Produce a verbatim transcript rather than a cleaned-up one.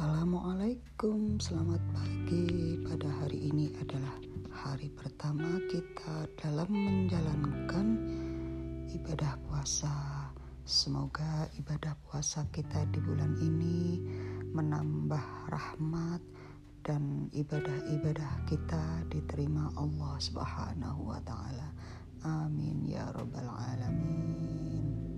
Assalamualaikum, selamat pagi. Pada hari ini adalah hari pertama kita dalam menjalankan ibadah puasa. Semoga ibadah puasa kita di bulan ini menambah rahmat dan ibadah-ibadah kita diterima Allah Subhanahu wa taala. Amin ya rabbal alamin.